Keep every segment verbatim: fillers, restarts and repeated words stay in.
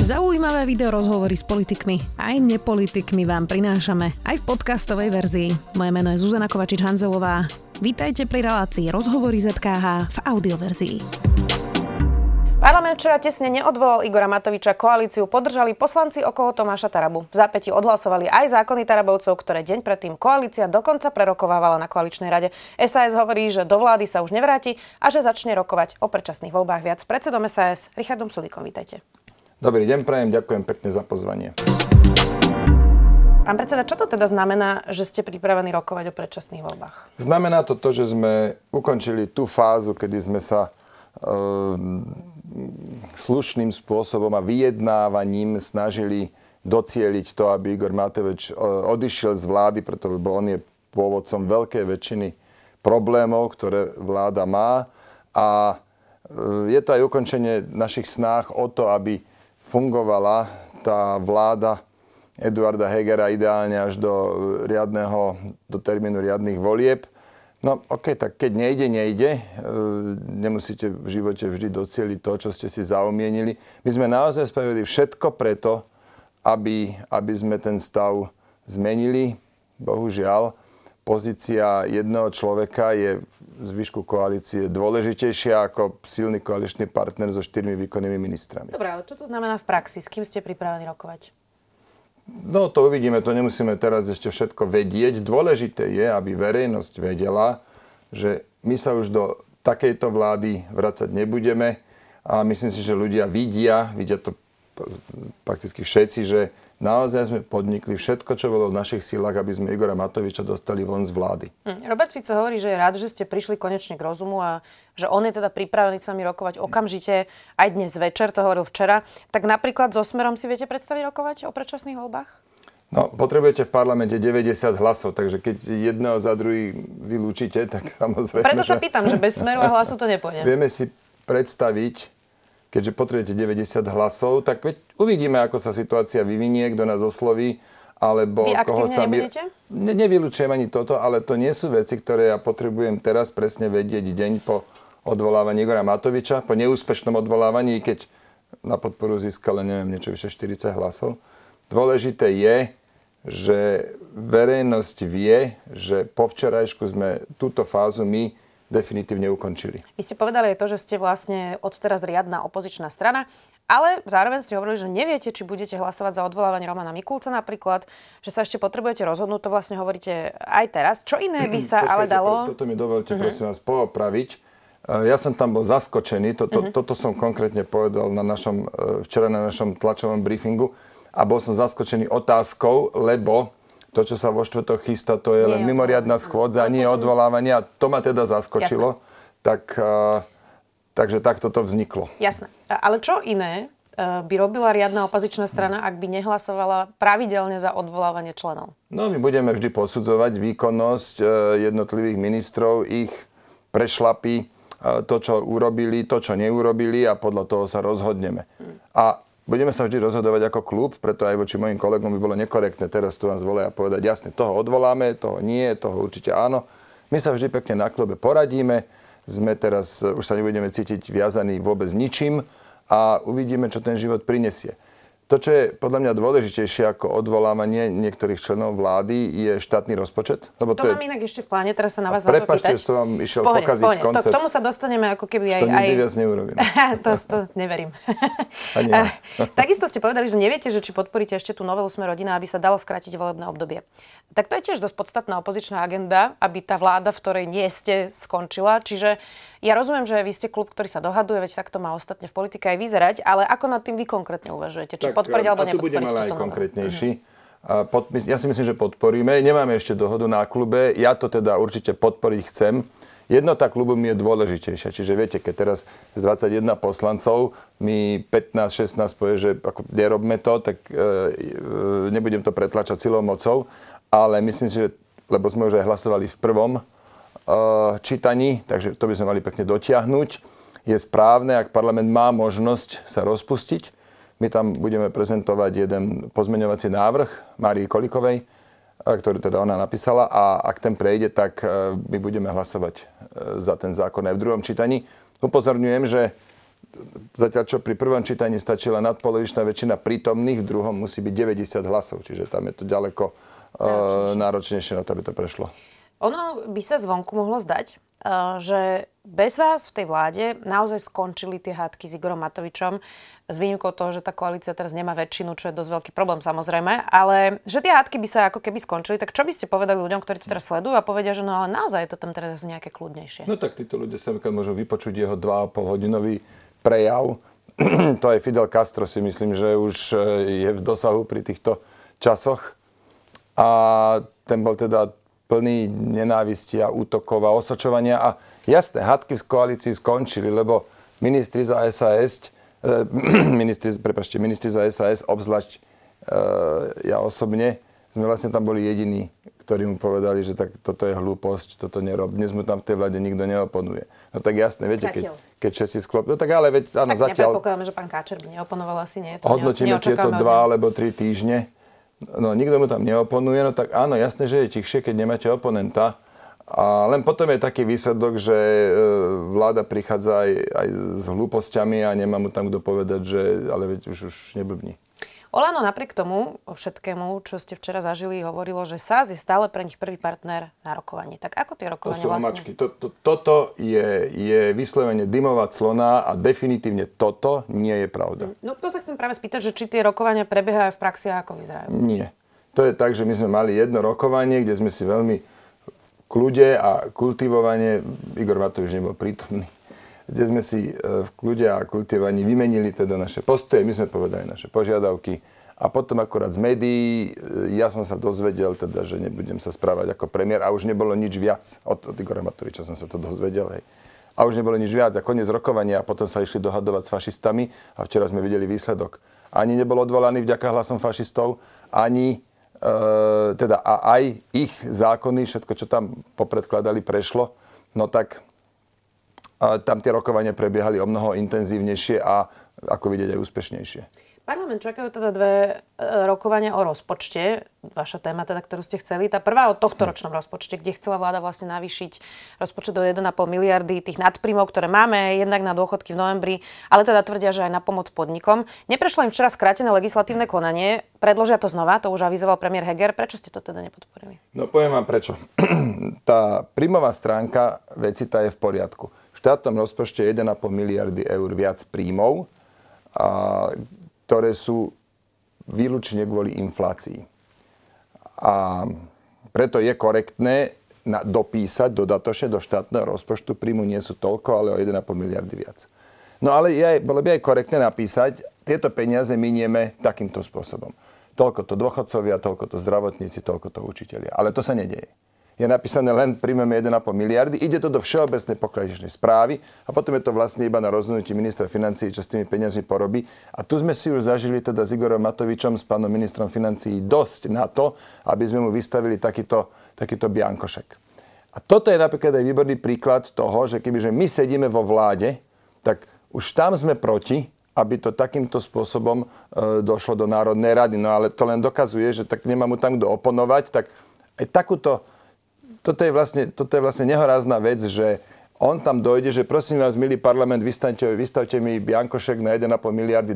Zaujímavé video rozhovory s politikmi aj nepolitikmi vám prinášame aj v podcastovej verzii. Moje meno je Zuzana Kovačič-Hanzelová. Vítajte pri relácii Rozhovory zet ká há v audioverzii. Parlament včera tesne neodvolal Igora Matoviča, koalíciu podržali poslanci okolo Tomáša Tarabu. V zápäti odhlasovali aj zákony Tarabovcov, ktoré deň predtým koalícia dokonca prerokovávala na koaličnej rade. es a es hovorí, že do vlády sa už nevráti a že začne rokovať o predčasných voľbách. Viac s predsedom es a es Richardom Sulíkom, vítajte. Dobrý deň, prajem, ďakujem pekne za pozvanie. Pán predseda, čo to teda znamená, že ste pripravení rokovať o predčasných voľbách? Znamená to to, že sme ukončili tú fázu, kedy sme sa e, slušným spôsobom a vyjednávaním snažili docieliť to, aby Igor Matovič odišiel z vlády, pretože on je pôvodcom veľkej väčšiny problémov, ktoré vláda má. A je to aj ukončenie našich snách o to, aby fungovala tá vláda Eduarda Hegera ideálne až do riadneho, do termínu riadnych volieb. No okej, okay, tak keď nejde, nejde. Nemusíte v živote vždy docieliť to, čo ste si zaumienili. My sme naozaj spravili všetko preto, aby, aby sme ten stav zmenili. Bohužiaľ, pozícia jedného človeka je v zvyšku koalície dôležitejšia ako silný koaličný partner so štyrmi výkonnými ministrami. Dobre, ale čo to znamená v praxi? S kým ste pripravení rokovať? No to uvidíme, to nemusíme teraz ešte všetko vedieť. Dôležité je, aby verejnosť vedela, že my sa už do takejto vlády vracať nebudeme a myslím si, že ľudia vidia, vidia to prakticky všetci, že naozaj sme podnikli všetko, čo bolo v našich silách, aby sme Igora Matoviča dostali von z vlády. Robert Fico hovorí, že je rád, že ste prišli konečne k rozumu a že on je teda pripravený s vami rokovať okamžite, aj dnes večer, to hovoril včera. Tak napríklad so Smerom si viete predstaviť rokovať o predčasných voľbách? No, potrebujete v parlamente deväťdesiat hlasov, takže keď jedného za druhý vylúčite, tak samozrejme... Preto sa pýtam, že bez Smeru a Hlasu to nepôjde. Vieme si predstaviť, keďže potrebujete deväťdesiat hlasov, tak uvidíme, ako sa situácia vyvinie, kto nás osloví, alebo koho sa... Vy aktívne nebudete? Ne, nevylučujem ani toto, ale to nie sú veci, ktoré ja potrebujem teraz presne vedieť deň po odvolávaní Igora Matoviča, po neúspešnom odvolávaní, keď na podporu získala, neviem, niečo vyše štyridsať hlasov. Dôležité je, že verejnosť vie, že po včerajšku sme túto fázu my definitívne ukončili. Vy ste povedali aj to, že ste vlastne odteraz riadna opozičná strana, ale zároveň ste hovorili, že neviete, či budete hlasovať za odvolávanie Romana Mikulca napríklad, že sa ešte potrebujete rozhodnúť, to vlastne hovoríte aj teraz. Čo iné by sa Počkajte, ale dalo... Toto mi dovolte, mm-hmm. prosím vás, poopraviť. Ja som tam bol zaskočený, to, to, mm-hmm. toto som konkrétne povedal na našom, včera na našom tlačovom briefingu a bol som zaskočený otázkou, lebo... To, čo sa vo štvrtok chystá, to je nie, len mimoriadna schôdza, nie odvolávanie. A to ma teda zaskočilo. Tak, uh, takže takto to vzniklo. Jasné. Ale čo iné uh, by robila riadna opozičná strana, ak by nehlasovala pravidelne za odvolávanie členov? No, my budeme vždy posudzovať výkonnosť uh, jednotlivých ministrov, ich prešlapy, uh, to, čo urobili, to, čo neurobili a podľa toho sa rozhodneme. Hmm. A budeme sa vždy rozhodovať ako klub, preto aj voči mojim kolegom by bolo nekorektné teraz tu nás volia a povedať, jasne, toho odvoláme, toho nie, toho určite áno. My sa vždy pekne na klube poradíme, sme teraz, už sa nebudeme cítiť viazaní vôbec ničím a uvidíme, čo ten život prinesie. To, čo je podľa mňa dôležitejšie ako odvolávanie niektorých členov vlády, je štátny rozpočet. Lebo to, to mám je... inak ešte v pláne, teraz sa na vás na to pýtať. Prepáčte, že som vám išiel pohne, pokaziť pohne. koncept. To, k tomu sa dostaneme ako keby aj... To nikdy aj... viac neurobím. to, to neverím. Ani ja. Takisto ste povedali, že neviete, že či podporíte ešte tú novelu Sme rodina, aby sa dalo skrátiť volebné obdobie. Tak to je tiež dosť podstatná opozičná agenda, aby tá vláda, v ktorej nie ste, skončila. Čiže ja rozumiem, že vy ste klub, ktorý sa dohaduje, veď takto má ostatne v politike aj vyzerať, ale ako nad tým vy konkrétne uvažujete? Či podporiť alebo nepodporiť? A tu budeme ale aj konkrétnejší. Uh-huh. Ja si myslím, že podporíme. Nemáme ešte dohodu na klube. Ja to teda určite podporiť chcem. Jednota klubu mi je dôležitejšia. Čiže viete, keď teraz z dvadsaťjeden poslancov mi pätnásť šestnásť povie, že ako nerobme to, tak uh, nebudem to pretlačať silou mocou. Ale myslím si, že, lebo sme už aj hlasovali v prvom čítaní, takže to by sme mali pekne dotiahnuť. Je správne, ak parlament má možnosť sa rozpustiť. My tam budeme prezentovať jeden pozmeňovací návrh Márii Kolíkovej, ktorú teda ona napísala a ak ten prejde, tak my budeme hlasovať za ten zákon aj v druhom čítaní. Upozorňujem, že zatiaľ čo pri prvom čítaní stačila nadpolovičná väčšina prítomných, v druhom musí byť deväťdesiat hlasov, čiže tam je to ďaleko náročnejšie, náročnejšie na to, aby to prešlo. Ono by sa zvonku mohlo zdať, že bez vás v tej vláde naozaj skončili tie hádky s Igorom Matovičom, s výnimkou toho, že tá koalícia teraz nemá väčšinu, čo je dosť veľký problém samozrejme, ale že tie hádky by sa ako keby skončili, tak čo by ste povedali ľuďom, ktorí to teraz sledujú a povedia, že no ale naozaj je to tam teraz nejaké kľudnejšie? No tak títo ľudia sa môžu vypočuť jeho dva a pol hodinový prejav. To aj Fidel Castro si myslím, že už je v dosahu pri týchto časoch a ten bol teda plný nenávisti a útokov a osočovania. A jasné, hádky v koalícii skončili, lebo ministri za es a es, eh, ministri, prepáčte, ministri za es a es, obzvlášť eh, ja osobne, sme vlastne tam boli jediní, ktorí mu povedali, že tak toto je hlúposť, toto nerob. Dnes mu tam v tej vláde nikto neoponuje. No tak jasné, viete, keď, keď všetci sklop... No tak ale veď, áno, tak zatiaľ... Tak nepredpokladáme, že pán Káčer by neoponoval asi, nie? To hodnotíme tieto dva alebo tri týždne. No, nikto mu tam neoponuje, no tak áno, jasné, že je tichšie, keď nemáte oponenta. A len potom je taký výsledok, že vláda prichádza aj, aj s hlúpostiami a nemá mu tam kto povedať, že ale veď už, už neblbni. Olano napriek tomu, o všetkému, čo ste včera zažili, hovorilo, že es a es je stále pre nich prvý partner na rokovanie. Tak ako tie rokovania to vlastne? To, to, toto je, je vyslovene dymová clona a definitívne toto nie je pravda. No to sa chcem práve spýtať, že či tie rokovania prebiehajú v praxi a ako vyzerajú? Nie. To je tak, že my sme mali jedno rokovanie, kde sme si veľmi v kľude a kultivovanie, Igor Matovič nebol prítomný, kde sme si v kľude a kultivovaní vymenili teda naše postoje, my sme povedali naše požiadavky a potom akurát z médií ja som sa dozvedel teda, že nebudem sa správať ako premiér a už nebolo nič viac. Od, od Igora Matoviča som sa to dozvedel, hej. A už nebolo nič viac a koniec rokovania a potom sa išli dohadovať s fašistami a včera sme videli výsledok. Ani nebol odvolaný vďaka hlasom fašistov, ani e, teda a aj ich zákony, všetko čo tam popredkladali prešlo, no tak tam tie rokovania prebiehali o mnoho intenzívnejšie a ako vidieť aj úspešnejšie. Parlament čakajú teda dve rokovania o rozpočte, vaša téma teda, ktorú ste chceli. Tá prvá o tohtoročnom rozpočte, kde chcela vláda vlastne navýšiť rozpočet do jeden a pol miliardy tých nadpríjmov, ktoré máme, jednak na dôchodky v novembri, ale teda tvrdia, že aj na pomoc podnikom. Neprešlo im včera skrátené legislatívne konanie, predložia to znova, to už avizoval premiér Heger. Prečo ste to teda nepodporili? No poviem vám prečo. Tá príjmová stránka veci tá je v poriadku. V štátnom rozpočte jeden a pol miliardy eur viac príjmov, a, ktoré sú výlučne kvôli inflácii. A preto je korektné na, dopísať dodatočne do štátneho rozpočtu, príjmu nie sú toľko, ale o jeden a pol miliardy viac. No ale je, bolo by aj korektné napísať, tieto peniaze minieme takýmto spôsobom. Toľko to dôchodcovia, toľko to zdravotníci, toľko to učitelia. Ale to sa nedeje. Je napísané len príjmeme jeden a pol miliardy, ide to do všeobecnej pokladničnej správy a potom je to vlastne iba na rozhodnutí ministra financií, čo s tými peniazmi porobí. A tu sme si už zažili teda s Igorom Matovičom, s pánom ministrom financií dosť na to, aby sme mu vystavili takýto, takýto biankošek. A toto je napríklad aj výborný príklad toho, že kebyže my sedíme vo vláde, tak už tam sme proti, aby to takýmto spôsobom e, došlo do Národnej rady. No ale to len dokazuje, že tak nemá mu tam kto oponovať, tak aj takúto Toto je, vlastne, toto je vlastne nehorázna vec, že on tam dojde, že prosím vás, milý parlament, vystavte, vystavte mi biankošek na jeden a pol miliardy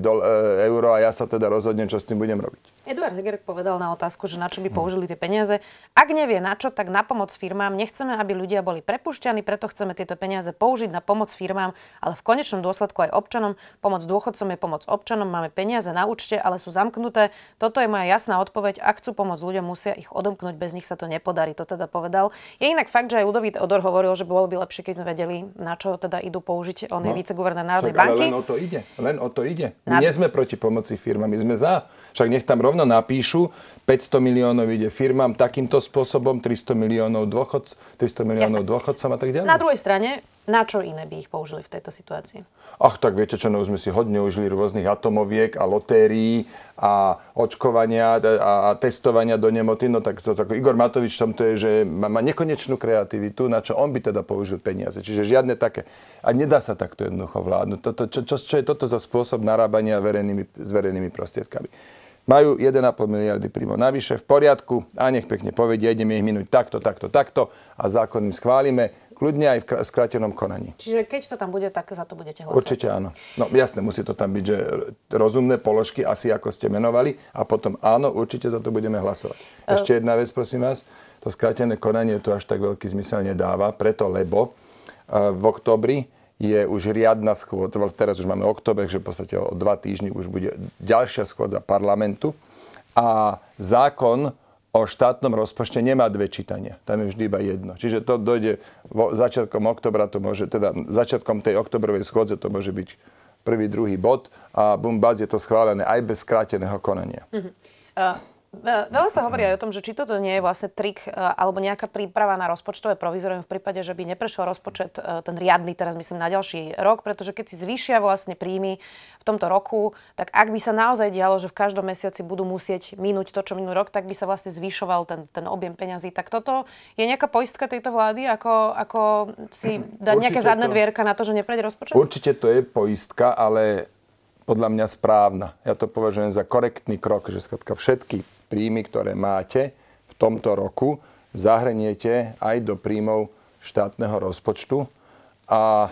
eur a ja sa teda rozhodnem, čo s tým budem robiť. Eduard Heger povedal na otázku, že na čo by použili tie peniaze. Ak nevie na čo, tak na pomoc firmám. Nechceme, aby ľudia boli prepušťaní, preto chceme tieto peniaze použiť na pomoc firmám, ale v konečnom dôsledku aj občanom. Pomoc dôchodcom je pomoc občanom, máme peniaze na účte, ale sú zamknuté. Toto je moja jasná odpoveď. Ak chcú pomôcť ľuďom, musia ich odomknúť, bez nich sa to nepodarí. To teda povedal. Je inak fakt, že aj Ľudovít Odor hovoril, že bolo by lepšie, keď sme vedeli, na čo teda idú použiť. On je no, viceguvernér Národnej banky. Ale len o to ide. Len o to ide. My nie sme proti pomoci firmám, my sme za. Však nech tam rovno napíšu, päťsto miliónov ide firmám takýmto spôsobom, tristo miliónov dôchodcom, tristo miliónov dôchodcom a tak ďalej. Na druhej strane, na čo iné by ich použili v tejto situácii? Ach, tak viete čo, no už sme si hodne užili rôznych atomoviek a lotérií a očkovania a, a testovania do nemoty. No tak to, to, Igor Matovič tam to je, že má, má nekonečnú kreativitu, na čo on by teda použil peniaze. Čiže žiadne také. A nedá sa takto jednoducho vládnuť. Toto, čo, čo, čo je toto za spôsob narábania verejnými, s verejnými prostriedkami? Majú jeden a pol miliardy príjmov navyše, v poriadku, a nech pekne povedia, ideme ich minúť takto, takto, takto a zákon im schválime, kľudne aj v skrátenom konaní. Čiže keď to tam bude, tak za to budete hlasovať? Určite áno. No jasné, musí to tam byť, že rozumné položky, asi ako ste menovali, a potom áno, určite za to budeme hlasovať. Ešte uh... jedna vec, prosím vás, to skrátené konanie tu až tak veľký zmysel nedáva, preto lebo uh, v októbri je už riadna schôdza, teraz už máme október, že v podstate o dva týždni už bude ďalšia schôdza parlamentu a zákon o štátnom rozpočte nemá dve čítania, tam je vždy iba jedno. Čiže to dojde vo začiatkom októbra, to môže, teda začiatkom tej oktobrovej schôdze to môže byť prvý, druhý bod a bumbaz, je to schválené aj bez skráteného konania. Uh-huh. Uh- Veľa sa hovorí aj o tom, že či toto nie je vlastne trik alebo nejaká príprava na rozpočtové provizorium v prípade, že by neprešiel rozpočet ten riadny, teraz myslím na ďalší rok, pretože keď si zvýšia vlastne príjmy v tomto roku, tak ak by sa naozaj dialo, že v každom mesiaci budú musieť minúť to, čo minulý rok, tak by sa vlastne zvyšoval ten, ten objem peňazí. Tak toto je nejaká poistka tejto vlády, ako, ako si dať určite nejaké zadné dvierka na to, že neprejde rozpočet? Určite to je poistka, ale podľa mňa správna. Ja to považujem za korektný krok, že skladka všetky príjmy, ktoré máte v tomto roku, zahrniete aj do príjmov štátneho rozpočtu. A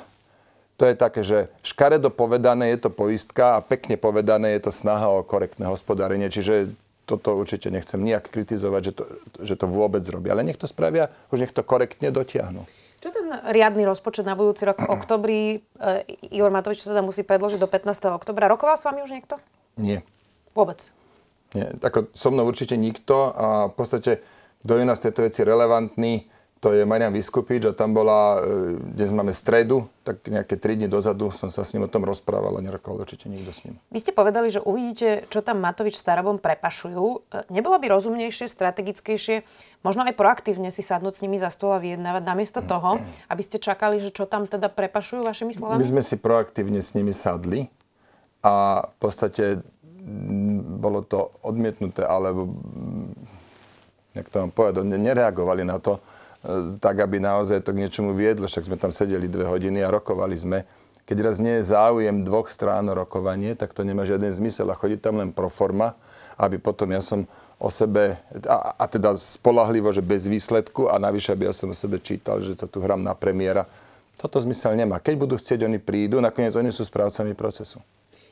to je také, že škaredo povedané je to poistka a pekne povedané je to snaha o korektné hospodárenie. Čiže toto určite nechcem nijak kritizovať, že to, že to vôbec robia. Ale nech to spravia, už nech to korektne dotiahnu. Čo ten riadny rozpočet na budúci rok v oktobri? Eh, Igor Matovič to teda musí predložiť do pätnásteho októbra. Rokoval s vami už niekto? Nie. Vôbec? Nie. Ako so mnou určite nikto. A v podstate, kto je nás tieto veci relevantný, to je Marian Vyskupič a tam bola, dnes máme stredu, tak nejaké tri dni dozadu som sa s ním o tom rozprával a nerokoval určite nikto s ním. Vy ste povedali, že uvidíte, čo tam Matovič s Tarabom prepašujú. Nebolo by rozumnejšie, strategickejšie, možno aj proaktívne si sadnúť s nimi za stôl a vyjednávať namiesto toho, aby ste čakali, že čo tam teda prepašujú vašimi slovami? My sme si proaktívne s nimi sadli a v podstate bolo to odmietnuté, alebo jak to vám povedal, nereagovali na to, tak, aby naozaj to k niečomu viedlo. Však sme tam sedeli dve hodiny a rokovali sme. Keď raz nie je záujem dvoch strán rokovanie, tak to nemá žiaden zmysel a chodí tam len pro forma, aby potom ja som o sebe, a, a teda spolahlivo, že bez výsledku a navyše, aby ja som o sebe čítal, že to tu hram na premiéra. Toto zmysel nemá. Keď budú chcieť, oni prídu, nakoniec oni sú správcami procesu.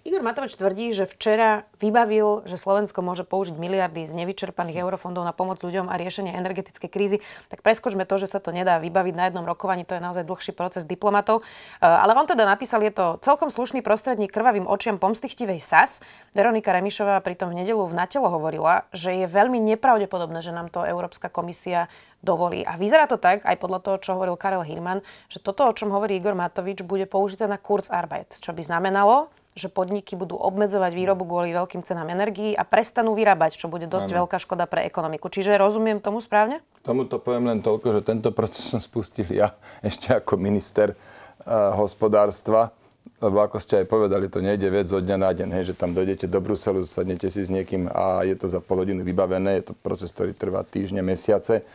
Igor Matovič tvrdí, že včera vybavil, že Slovensko môže použiť miliardy z nevyčerpaných eurofondov na pomoc ľuďom a riešenie energetickej krízy. Tak preskočme to, že sa to nedá vybaviť na jednom rokovaní, to je naozaj dlhší proces diplomatov. Ale on teda napísal, je to celkom slušný prostredník krvavým očiam pomstichtivej es a es. Veronika Remišová pritom v nedeľu v Natelo hovorila, že je veľmi nepravdepodobné, že nám to Európska komisia dovolí. A vyzerá to tak, aj podľa toho, čo hovoril Karel Hirman, že toto, o čom hovorí Igor Matovič, bude použité na Kurzarbeit, čo by znamenalo, že podniky budú obmedzovať výrobu kvôli veľkým cenám energií a prestanú vyrábať, čo bude dosť ano. veľká škoda pre ekonomiku. Čiže rozumiem tomu správne? Tomuto poviem len toľko, že tento proces som spustil ja ešte ako minister uh, hospodárstva, lebo ako ste aj povedali, to nejde vec zo dňa na deň, hej, že tam dojdete do Bruselu, sadnete si s niekým a je to za pol hodinu vybavené, je to proces, ktorý trvá týždne, mesiace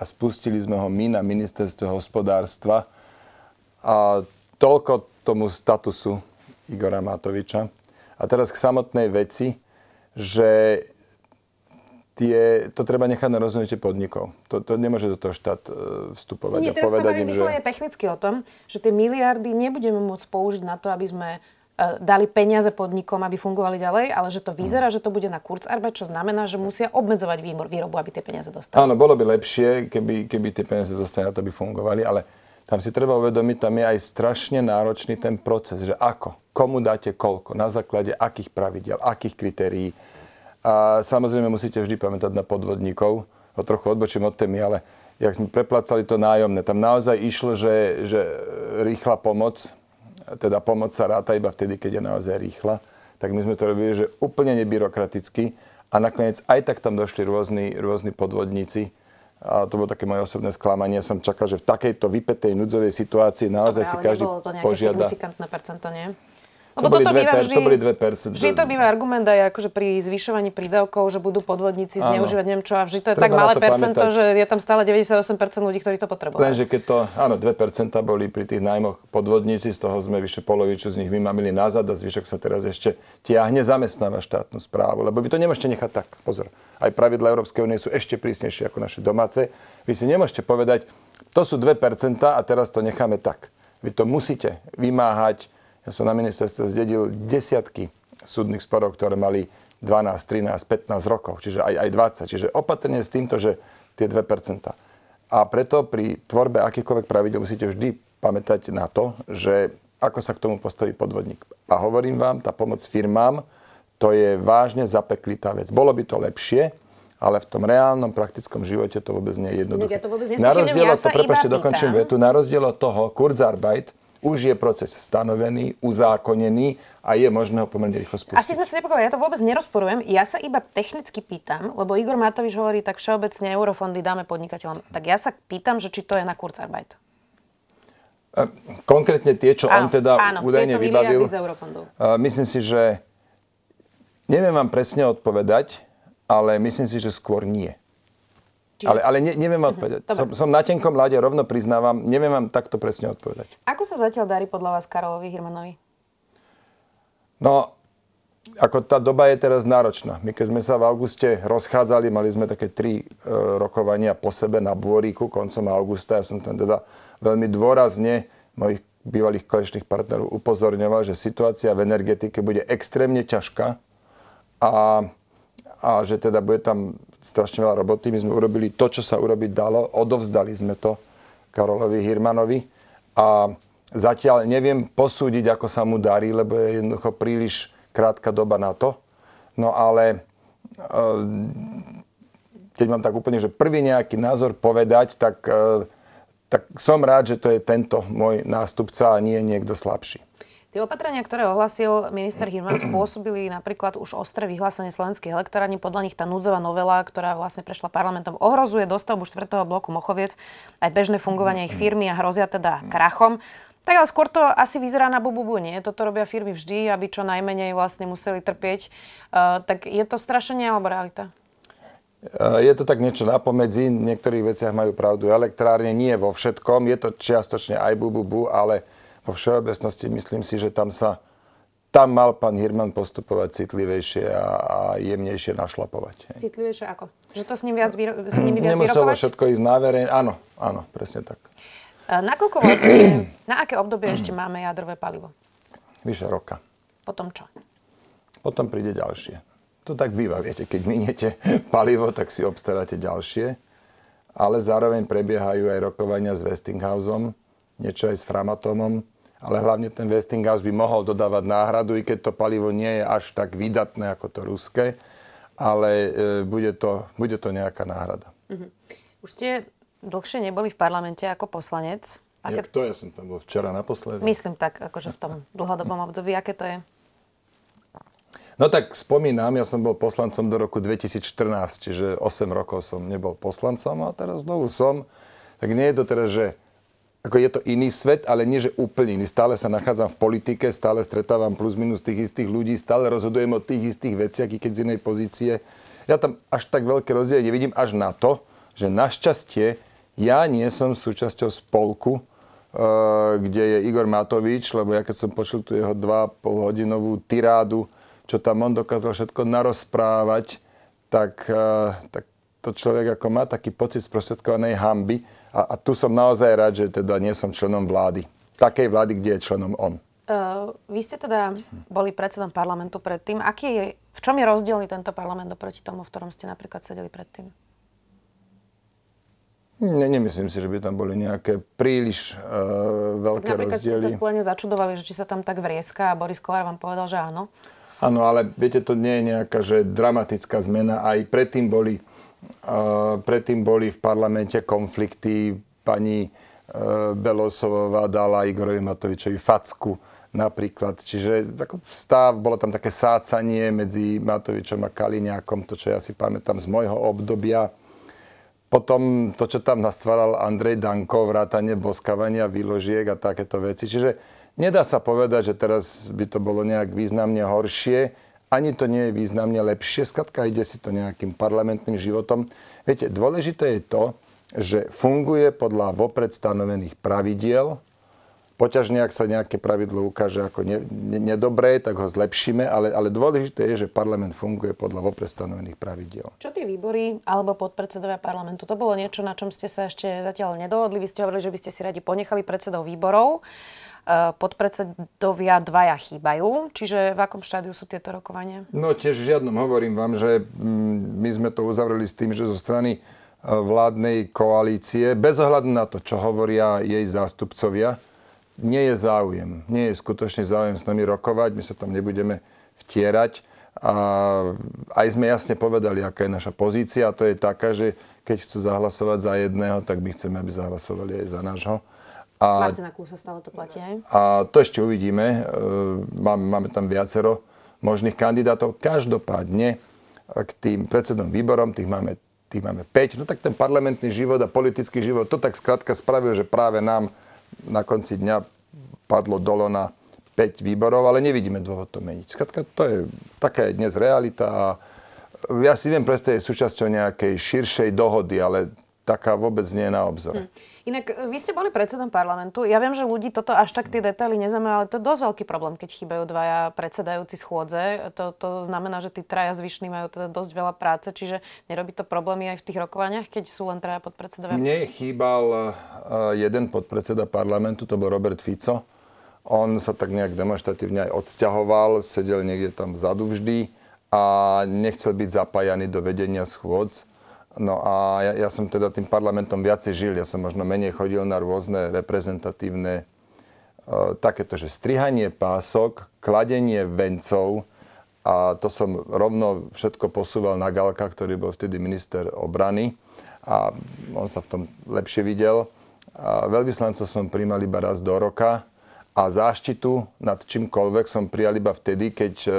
a spustili sme ho my na ministerstve hospodárstva a toľko tomu statusu Igora Matoviča. A teraz k samotnej veci, že tie, to treba nechať na rozhodnutie podnikov. To, to nemôže do toho štát vstupovať. Nie, a povedať im, že... Nie, teraz sa bavíme technicky o tom, že tie miliardy nebudeme môcť použiť na to, aby sme dali peniaze podnikom, aby fungovali ďalej, ale že to vyzerá, že to bude na Kurzarbeit, čo znamená, že musia obmedzovať výrobu, aby tie peniaze dostali. Áno, bolo by lepšie, keby, keby tie peniaze dostali, na to by fungovali, ale tam si treba uvedomiť, tam je aj strašne náročný ten proces, že ako, komu dáte koľko, na základe akých pravidiel, akých kritérií. A samozrejme musíte vždy pamätať na podvodníkov, o trochu odbočím od témy, ale jak sme preplácali to nájomné, tam naozaj išlo, že, že rýchla pomoc, teda pomoc sa ráta iba vtedy, keď je naozaj rýchla, tak my sme to robili, že úplne nebyrokraticky a nakoniec aj tak tam došli rôzni, rôzni podvodníci. A to bolo také moje osobné sklamanie. Som čakal, že v takejto vypetej núdzovej situácii naozaj dobre, si každý požiada. Dobre, ale nebolo to nejaké požiada. Signifikantné percento, nie? To boli, dve, vždy, to boli dve percentá. Vždy to býva argument aj akože pri zvyšovaní prídavkov, že budú podvodníci zneužívať, neviem čo, a vždy to je treba tak malé percento, pamätať, že je tam stále deväťdesiatosem percent ľudí, ktorí to potrebujú. Lenže keď to, áno, dve percentá boli pri tých nájmoch podvodníci, z toho sme vyše poloviču z nich vymamili nazad a zvyšok sa teraz ešte tiahne, zamestnáva štátnu správu, lebo vy to nemôžete nechať tak. Pozor, aj pravidlá Európskej únie sú ešte prísnejšie ako naše domáce. Vy si nemôžete povedať, to sú dve percentá a teraz to necháme tak. Vy to musíte vymáhať. Ja som na ministerstve zdedil desiatky súdnych sporov, ktoré mali dvanásť, trinásť, pätnásť rokov, čiže aj, aj dvadsať. Čiže opatrne s týmto, že tie dve percentá. A preto pri tvorbe akýchkoľvek pravidel musíte vždy pamätať na to, že ako sa k tomu postaví podvodník. A hovorím vám, tá pomoc firmám, to je vážne zapeklitá vec. Bolo by to lepšie, ale v tom reálnom, praktickom živote to vôbec nie je jednoduché. Ja to vôbec na rozdiel od toho, prepáčte, dokončím vetu, na rozdiel od toho, Kurzarbeit, už je proces stanovený, uzákonený a je možné ho pomerne rýchlo spustiť. Asi sme sa nepokovali, ja to vôbec nerozporujem. Ja sa iba technicky pýtam, lebo Igor Matovič hovorí, tak všeobecne eurofondy dáme podnikateľom. Tak ja sa pýtam, že či to je na Kurzarbeit. Konkrétne tie, čo áno, on teda áno, údajne vybavil. Myslím si, že... Neviem vám presne odpovedať, ale myslím si, že skôr nie. Ale, ale ne, neviem vám odpovedať. Som, som na tenkom ľade, rovno priznávam, neviem vám takto presne odpovedať. Ako sa zatiaľ darí podľa vás Karelovi Hirmanovi? No, ako tá doba je teraz náročná. My keď sme sa v auguste rozchádzali, mali sme také tri e, rokovania po sebe na Bôriku koncom augusta. Ja som tam teda veľmi dôrazne mojich bývalých koaličných partnerov upozorňoval, že situácia v energetike bude extrémne ťažká a, a že teda bude tam strašne veľa roboty. My sme urobili to, čo sa urobiť dalo. Odovzdali sme to Karelovi Hirmanovi. A zatiaľ neviem posúdiť, ako sa mu darí, lebo je jednoducho príliš krátka doba na to. No ale keď mám tak úplne, že prvý nejaký názor povedať, tak, tak som rád, že to je tento môj nástupca a nie niekto slabší. Tie opatrenia, ktoré ohlasil minister Hirman, spôsobili napríklad už ostré vyhlásenie slovenských elektrární. Podľa nich tá núdzová novela, ktorá vlastne prešla parlamentom, ohrozuje dostavbu štvrtého bloku Mochoviec, aj bežné fungovanie ich firmy a hrozia teda krachom. Tak ale skôr to asi vyzerá na bububu, nie? Toto robia firmy vždy, aby čo najmenej vlastne museli trpieť. Uh, tak je to strašenie alebo realita? Je to tak niečo napomedzi. V niektorých veciach majú pravdu elektrárne, nie vo všetkom. Je to čiastočne aj bububu, ale... Vo všeobecnosti myslím si, že tam sa tam mal pán Hirman postupovať citlivejšie a, a jemnejšie našlapovať. Hej. Citlivejšie ako? Že to s ním viac, výro- s nimi viac nemuselo vyrokovať? Nemuselo všetko ísť na verejne. Áno, áno, presne tak. Nakoľko vlastne, na aké obdobie ešte máme jadrové palivo? Vyše roka. Potom čo? Potom príde ďalšie. To tak býva, viete, keď miniete palivo, tak si obstaráte ďalšie. Ale zároveň prebiehajú aj rokovania s Westinghouseom, niečo aj s Framatomom. Ale hlavne ten Westinghouse by mohol dodávať náhradu, i keď to palivo nie je až tak výdatné ako to ruské, ale e, bude, to, bude to nejaká náhrada. Uh-huh. Už ste dlhšie neboli v parlamente ako poslanec. Aké... Jak to? Ja som tam bol včera naposledy. Myslím tak, akože v tom dlhodobom období. Aké to je? No tak spomínam, ja som bol poslancom do roku dvetisícštrnásť, čiže osem rokov som nebol poslancom a teraz znovu som. Tak nie je to teraz, že... Ako je to iný svet, ale nie, že úplne iný. Stále sa nachádzam v politike, stále stretávam plus minus tých istých ľudí, stále rozhodujem o tých istých veciach, i keď z inej pozície. Ja tam až tak veľké rozdiely nevidím, až na to, že našťastie ja nie som súčasťou spolku, kde je Igor Matovič, lebo ja keď som počul tu jeho dva a pol hodinovú tirádu, čo tam on dokázal všetko narozprávať, tak... tak to človek ako má taký pocit sprostredkovanej hanby a, a tu som naozaj rád, že teda nie som členom vlády. Takej vlády, kde je členom on. Uh, vy ste teda boli predsedom parlamentu predtým. Aký je, v čom je rozdielný tento parlament oproti tomu, v ktorom ste napríklad sedeli predtým? Ne, nemyslím si, že by tam boli nejaké príliš uh, veľké napríklad rozdiely. Napríklad ste sa v plene začudovali, že či sa tam tak vrieska a Boris Kolár vám povedal, že áno. Áno, ale viete, to nie je nejaká že dramatická zmena. Aj predtým boli Uh, predtým boli v parlamente konflikty. Pani uh, Belosovová dala Igorovi Matovičovi facku napríklad. Čiže ako stav, bolo tam také sácanie medzi Matovičom a Kaliňákom, to, čo ja si pamätám z môjho obdobia. Potom to, čo tam nastváral Andrej Danko, vrátanie boskávania výložiek a takéto veci. Čiže Nedá sa povedať, že teraz by to bolo nejak významne horšie, ani to nie je významne lepšie. Skladka ide si to nejakým parlamentným životom. Viete, dôležité je to, že funguje podľa vopred stanovených pravidiel. Poťažne, ak sa nejaké pravidlo ukáže ako ne, ne, nedobré, tak ho zlepšíme, ale, ale dôležité je, že parlament funguje podľa vopred stanovených pravidiel. Čo tie výbory alebo podpredsedovia parlamentu? To bolo niečo, na čom ste sa ešte zatiaľ nedohodli. Vy ste hovorili, že by ste si radi ponechali predsedov výborov. Podpredsedovia dvaja chýbajú. Čiže v akom štádiu sú tieto rokovania? No tiež žiadnom, hovorím vám, že my sme to uzavreli s tým, že zo strany vládnej koalície, bez ohľadu na to, čo hovoria jej zástupcovia, nie je záujem. Nie je skutočne záujem s nami rokovať, my sa tam nebudeme vtierať. A aj sme jasne povedali, aká je naša pozícia, a to je taká, že keď chcú zahlasovať za jedného, tak my chceme, aby zahlasovali aj za nášho. A, Máte na kúsa, stále to platí, aj? A to ešte uvidíme. Máme, máme tam viacero možných kandidátov. Každopádne k tým predsedom výborom, tých máme, tých máme päť. No tak ten parlamentný život a politický život, to tak skrátka spravil, že práve nám na konci dňa padlo dolo na päť výborov, ale nevidíme dôvod to meniť. Skrátka, to je taká je dnes realita a ja si viem predstaviť súčasťou nejakej širšej dohody, ale taká vôbec nie je na obzore. Hm. Inak, vy ste boli predsedom parlamentu. Ja viem, že ľudí toto až tak tie detaily nezaujímajú, ale to je dosť veľký problém, keď chýbajú dvaja predsedajúci schôdze. To, to znamená, že tí traja zvyšní majú teda dosť veľa práce, čiže nerobí to problémy aj v tých rokovaniach, keď sú len traja podpredsedovia? Mne chýbal jeden podpredseda parlamentu, to bol Robert Fico. On sa tak nejak demonštratívne aj odsťahoval, sedel niekde tam vzadu vždy a nechcel byť zapájaný do vedenia schôdz. No a ja, ja som teda tým parlamentom viacej žil, ja som možno menej chodil na rôzne reprezentatívne e, takéto, že strihanie pások, kladenie vencov a to som rovno všetko posúval na Galka, ktorý bol vtedy minister obrany a on sa v tom lepšie videl. A veľvyslancov som prijímal iba raz do roka a záštitu nad čímkoľvek som prijal iba vtedy, keď e,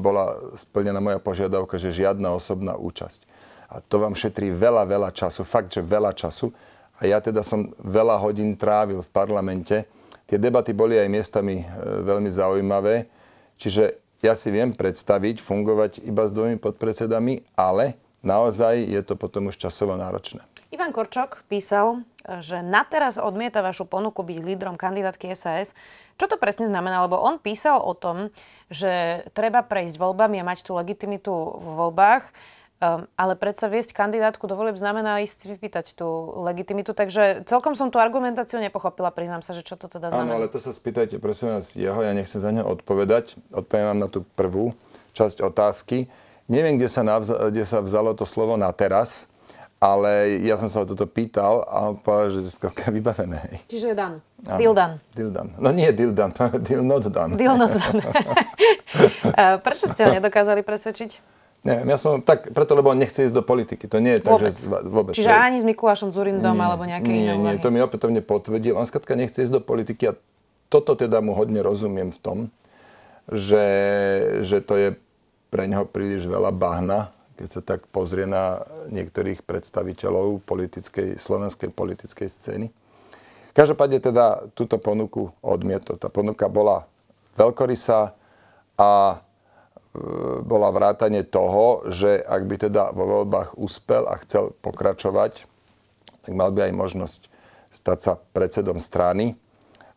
bola splnená moja požiadavka, že žiadna osobná účasť. A to vám šetrí veľa, veľa času. Fakt, že veľa času. A ja teda som veľa hodín trávil v parlamente. Tie debaty boli aj miestami veľmi zaujímavé. Čiže ja si viem predstaviť, fungovať iba s dvomi podpredsedami, ale naozaj je to potom už časovo náročné. Ivan Korčok písal, že nateraz odmieta vašu ponuku byť lídrom kandidátky es a es. Čo to presne znamená? Lebo on písal o tom, že treba prejsť voľbami a mať tú legitimitu vo voľbách, ale predsa viesť kandidátku do volieb znamená ísť vypýtať tú legitimitu. Takže celkom som tú argumentáciu nepochopila, priznám sa, že čo to teda znamená. Áno, ale to sa spýtajte, prosím vás, jeho, ja nechcem za ňa odpovedať. Odpoviem vám na tú prvú časť otázky. Neviem, kde sa, navza- kde sa vzalo to slovo na teraz, ale ja som sa o toto pýtal a povedal, že skladka je vybavené. Čiže je dan. Deal done. Deal done. No nie deal done, deal not done. Deal not done. Prečo ste ho nedokázali presvedčiť? Neviem, ja som tak, preto, lebo on nechce ísť do politiky. To nie je tak, vôbec. že vôbec. Čiže je, ani s Mikulášom Dzurindom alebo nejaké iné vláhy. Nie, nie, to mi opätovne potvrdil. On skrátka nechce ísť do politiky a toto teda mu hodne rozumiem v tom, že, že to je pre neho príliš veľa bahna, keď sa tak pozrie na niektorých predstaviteľov politickej, slovenskej politickej scény. Každopádne teda túto ponuku odmietol. Tá ponuka bola veľkorysá a bola vrátane toho, že ak by teda vo voľbách uspel a chcel pokračovať, tak mal by aj možnosť stať sa predsedom strany.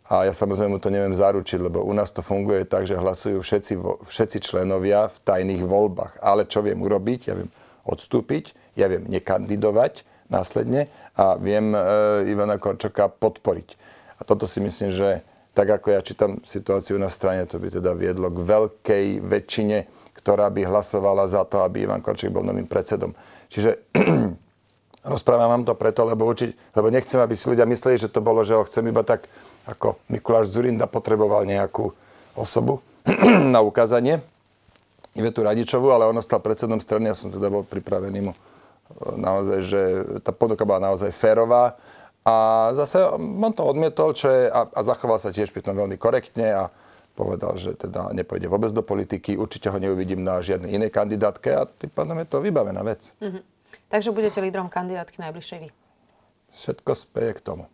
A ja samozrejme mu to neviem zaručiť, lebo u nás to funguje tak, že hlasujú všetci, všetci členovia v tajných voľbách. Ale čo viem urobiť? Ja viem odstúpiť, ja viem nekandidovať následne a viem e, Ivana Korčoka podporiť. A toto si myslím, že tak ako ja čítam situáciu na strane, to by teda viedlo k veľkej väčšine, ktorá by hlasovala za to, aby Ivan Korčok bol novým predsedom. Čiže rozprávam vám to preto, lebo, určite, lebo nechcem, aby si ľudia mysleli, že to bolo, že ho chcem iba tak, ako Mikuláš Dzurinda potreboval nejakú osobu na ukázanie, Ivetu Radičovú, ale on stal predsedom strany a som teda bol pripravený mu naozaj, že tá ponuka bola naozaj férová. A zase on to odmietol, čo je, a, a zachoval sa tiež pri tom veľmi korektne a povedal, že teda nepôjde vôbec do politiky, určite ho neuvidím na žiadnej inej kandidátke a tým pádom je to vybavená vec. Mm-hmm. Takže budete lídrom kandidátky najbližšej vy? Všetko speje k tomu.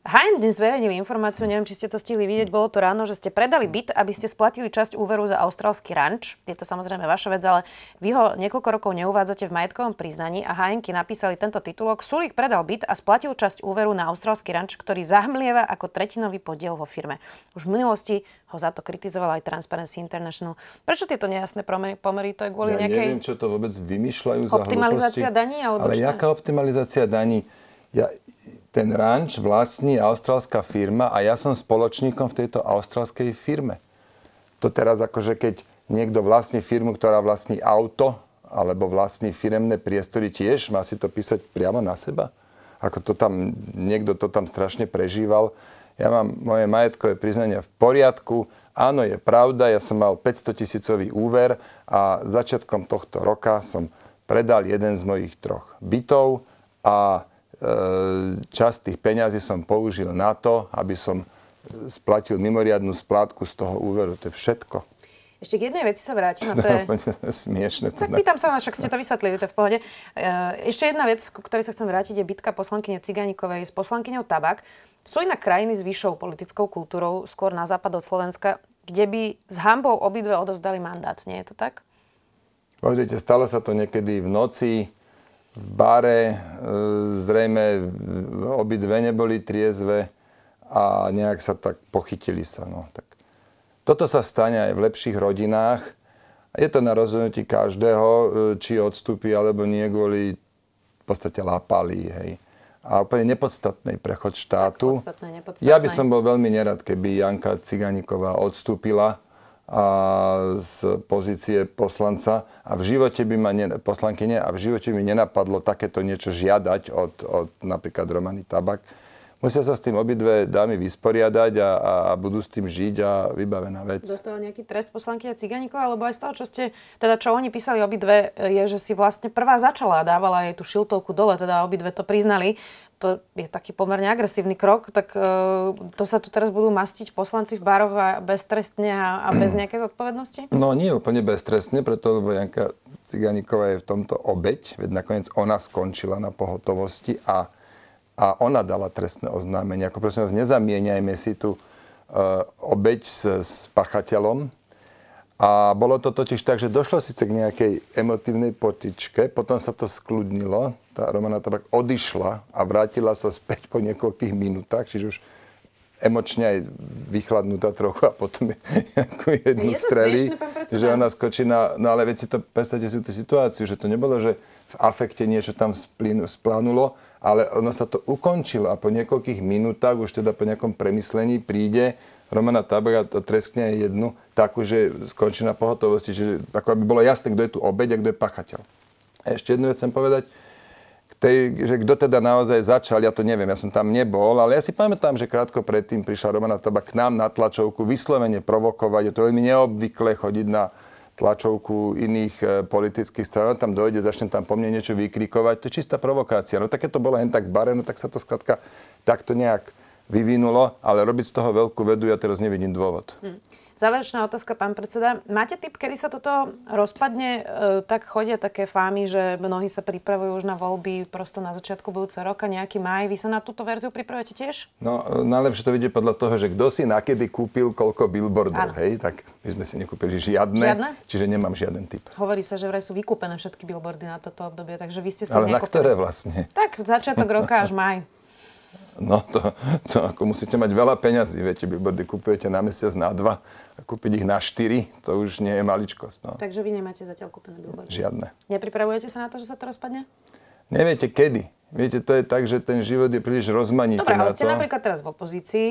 há en dé zverejnili informáciu, neviem, či ste to stihli vidieť, bolo to ráno, že ste predali byt, aby ste splatili časť úveru za austrálsky ranč. Je to samozrejme vaša vec, ale vy ho niekoľko rokov neuvádzate v majetkovom priznaní a há en ky napísali tento titulok. Sulík predal byt a splatil časť úveru na austrálsky ranč, ktorý zahmlieva ako tretinový podiel vo firme. Už v minulosti ho za to kritizovala aj Transparency International. Prečo tieto nejasné pomery? To je kvôli ja nejakej... Ja neviem, čo to vôbec vymýšľajú za hlúposti. Optimalizácia daní? Ale jaká optimalizácia daní? Ja, ten ranč vlastní austrálska firma a ja som spoločníkom v tejto austrálskej firme. To teraz akože keď niekto vlastní firmu, ktorá vlastní auto alebo vlastní firemné priestory, tiež má si to písať priamo na seba. Ako to tam, niekto to tam strašne prežíval. Ja mám moje majetkové priznania v poriadku. Áno, je pravda, ja som mal päťstotisícový úver a začiatkom tohto roka som predal jeden z mojich troch bytov a časť tých peňazí som použil na to, aby som splatil mimoriadnu splátku z toho úveru. To je všetko. Ešte k jednej veci sa vrátim. To je smiešne. Tak pýtam sa, však ste to vysvetlili, to je v pohode. Ešte jedna vec, k ktorej sa chcem vrátiť, je bitka poslankyne Ciganíkovej s poslankyňou Tabák. Sú inak krajiny s vyššou politickou kultúrou, skôr na západ od Slovenska, kde by s hanbou obidve odovzdali mandát. Nie je to tak? Pozrite, stalo sa to niekedy v noci, v bare, zrejme obidve neboli triezve a nejak sa tak pochytili sa. No. Tak. Toto sa stane aj v lepších rodinách. Je to na rozhodnutí každého, či odstúpi alebo nie kvôli v podstate lápali. Hej. A úplne nepodstatný prechod štátu. Podstatné, nepodstatné. Ja by som bol veľmi nerad, keby Janka Ciganíková odstúpila a z pozície poslanca a v živote by ma ne, poslankyne a v živote by mi nenapadlo takéto niečo žiadať od, od napríklad Romany Tabák. Musia sa s tým obidve dámy vysporiadať a, a, a budú s tým žiť a vybavená vec. Dostala nejaký trest poslankyňa Ciganíková, alebo aj z toho, čo ste, teda čo oni písali obidve, je, že si vlastne prvá začala a dávala jej tú šiltovku dole, teda obidve to priznali. To je taký pomerne agresívny krok, tak e, to sa tu teraz budú mastiť poslanci v baroch a beztrestne a, a bez nejakej zodpovednosti? No nie úplne beztrestne, preto, lebo Janka Ciganíková je v tomto obeť, veď nakoniec ona skončila na pohotovosti a, a ona dala trestné oznámenie. Ako prosím vás, nezamieňajme si tu e, obeť s, s pachateľom. A bolo to totiž tak, že došlo síce k nejakej emotívnej potičke, potom sa to skľudnilo, tá Romana Tabák odišla a vrátila sa späť po niekoľkých minútach, čiže už emočne aj vychladnutá trochu a potom je, ako jednu je strely, smiešný, že ona skočí na... No ale veď si to, predstavte si tú situáciu, že to nebolo, že v afekte niečo tam splánulo, ale ono sa to ukončilo a po niekoľkých minútach, už teda po nejakom premyslení príde Romana Tabák treskne jednu takú, že skončí na pohotovosti, že ako aby bolo jasné, kto je tu obeť a kto je pachateľ. A ešte jednu vec chcem povedať, tej, že kto teda naozaj začal, ja to neviem, ja som tam nebol, ale ja si pamätám, že krátko predtým prišla Romana Tabák k nám na tlačovku vyslovene provokovať, je to veľmi neobvyklé chodiť na tlačovku iných politických strán, tam dojde, začne tam po mne niečo vykrikovať, to je čistá provokácia. No také to bolo len tak bare, no tak sa to skladka takto nejak vyvinulo, ale robiť z toho veľkú vedu, ja teraz nevidím dôvod. Hm. Záverečná otázka, pán predseda. Máte tip, kedy sa toto rozpadne? E, tak chodia také fámy, že mnohí sa pripravujú už na voľby prosto na začiatku budúceho roka, nejaký máj. Vy sa na túto verziu pripravujete tiež? No, e, najlepšie to vidie podľa toho, že kto si nakedy kúpil koľko billboardov, hej? Tak my sme si nekúpili žiadne, žiadne, čiže nemám žiaden tip. Hovorí sa, že vraj sú vykúpené všetky billboardy na toto obdobie, takže vy ste si nekúpili. Ale nekúpili. Na ktoré vlastne? Tak, začiatok roka až máj. No to, to ako musíte mať veľa peňazí, viete, billboardy kupujete na mesiac, na dva, a kúpiť ich na štyri, to už nie je maličkosť. No. Takže vy nemáte zatiaľ kúpené billboardy? Žiadne. Nepripravujete sa na to, že sa to rozpadne? Neviete kedy. Viete, to je tak, že ten život je príliš rozmanitý. Dobre, ale ste to napríklad teraz v opozícii.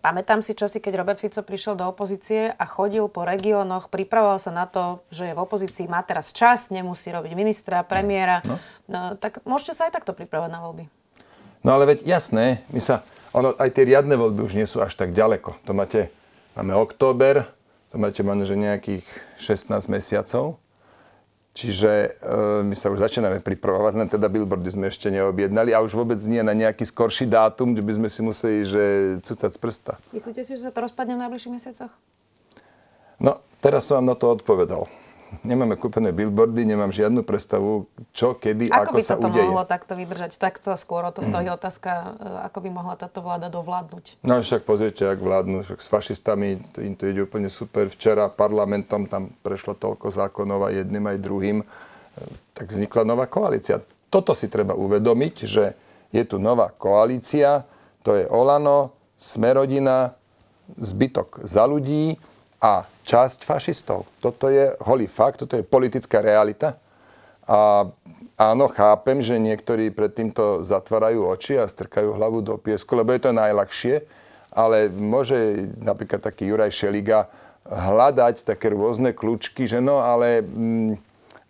Pamätám si časy, keď Robert Fico prišiel do opozície a chodil po regiónoch, pripravoval sa na to, že je v opozícii, má teraz čas, nemusí robiť ministra, premiéra. No. No, tak môžete sa aj takto pripravovať na voľby. No ale veď jasné, my sa, ono, aj tie riadne voľby už nie sú až tak ďaleko. To máte, máme október, to máte možno, že nejakých šestnásť mesiacov. Čiže e, my sa už začíname pripravovať, len teda billboardy sme ešte neobjednali a už vôbec nie na nejaký skorší dátum, kde by sme si museli, že cucať z prsta. Myslíte si, že sa to rozpadne v najbližších mesiacoch? No, teraz som vám na to odpovedal. nemáme kúpené billboardy, nemám žiadnu predstavu, čo, kedy, ako, ako sa udeje. Ako by sa to udeje. Mohlo takto vydržať? Takto skôr to stojí mm. otázka, ako by mohla táto vláda dovládnuť. No však pozrite, ak vládnu. Však s fašistami to, im to ide úplne super. Včera parlamentom tam prešlo toľko zákonov aj jedným aj druhým. Tak vznikla nová koalícia. Toto si treba uvedomiť, že je tu nová koalícia, to je Olano, Smerodina, zbytok Za ľudí a časť fašistov. Toto je holý fakt, toto je politická realita. A áno, chápem, že niektorí pred týmto zatvárajú oči a strkajú hlavu do piesku, lebo je to najľahšie, ale môže napríklad taký Juraj Šeliga hľadať také rôzne kľúčky, že no, ale,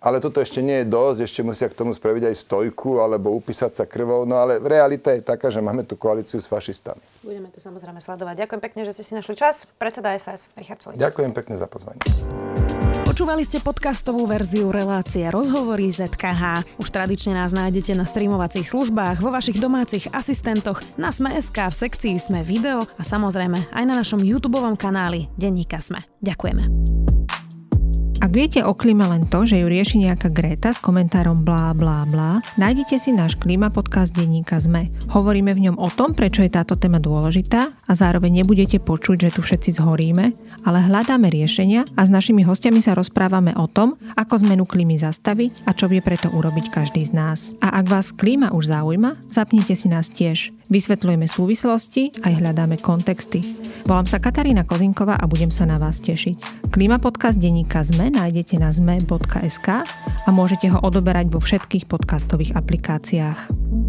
ale toto ešte nie je dosť, ešte musia k tomu spraviť aj stojku alebo upísať sa krvou, no ale realita je taká, že máme tú koalíciu s fašistami. Budeme to samozrejme sledovať. Ďakujem pekne, že ste si našli čas. Predseda es a es Richard Sulík. Ďakujem pekne za pozvanie. Počúvali ste podcastovú verziu relácie Rozhovory zet ká há. Už tradične nás nájdete na streamovacích službách, vo vašich domácich asistentoch, na Sme bodka es ká, v sekcii Sme video a samozrejme aj na našom YouTubeovom kanáli Denníka Sme. Ďakujeme. Ak viete o klíme len to, že ju rieši nejaká Greta s komentárom blá blá blá, nájdete si náš klíma podcast Denníka Sme. Hovoríme v ňom o tom, prečo je táto téma dôležitá a zároveň nebudete počuť, že tu všetci zhoríme, ale hľadáme riešenia a s našimi hostiami sa rozprávame o tom, ako zmenu klímy zastaviť a čo vie preto urobiť každý z nás. A ak vás klíma už zaujíma, zapnite si nás tiež. Vysvetľujeme súvislosti a hľadáme kontexty. Volám sa Katarína Kozinková a budem sa na vás tešiť. Klíma podcast Denníka Sme nájdete na zet em e bodka es ká a môžete ho odoberať vo všetkých podcastových aplikáciách.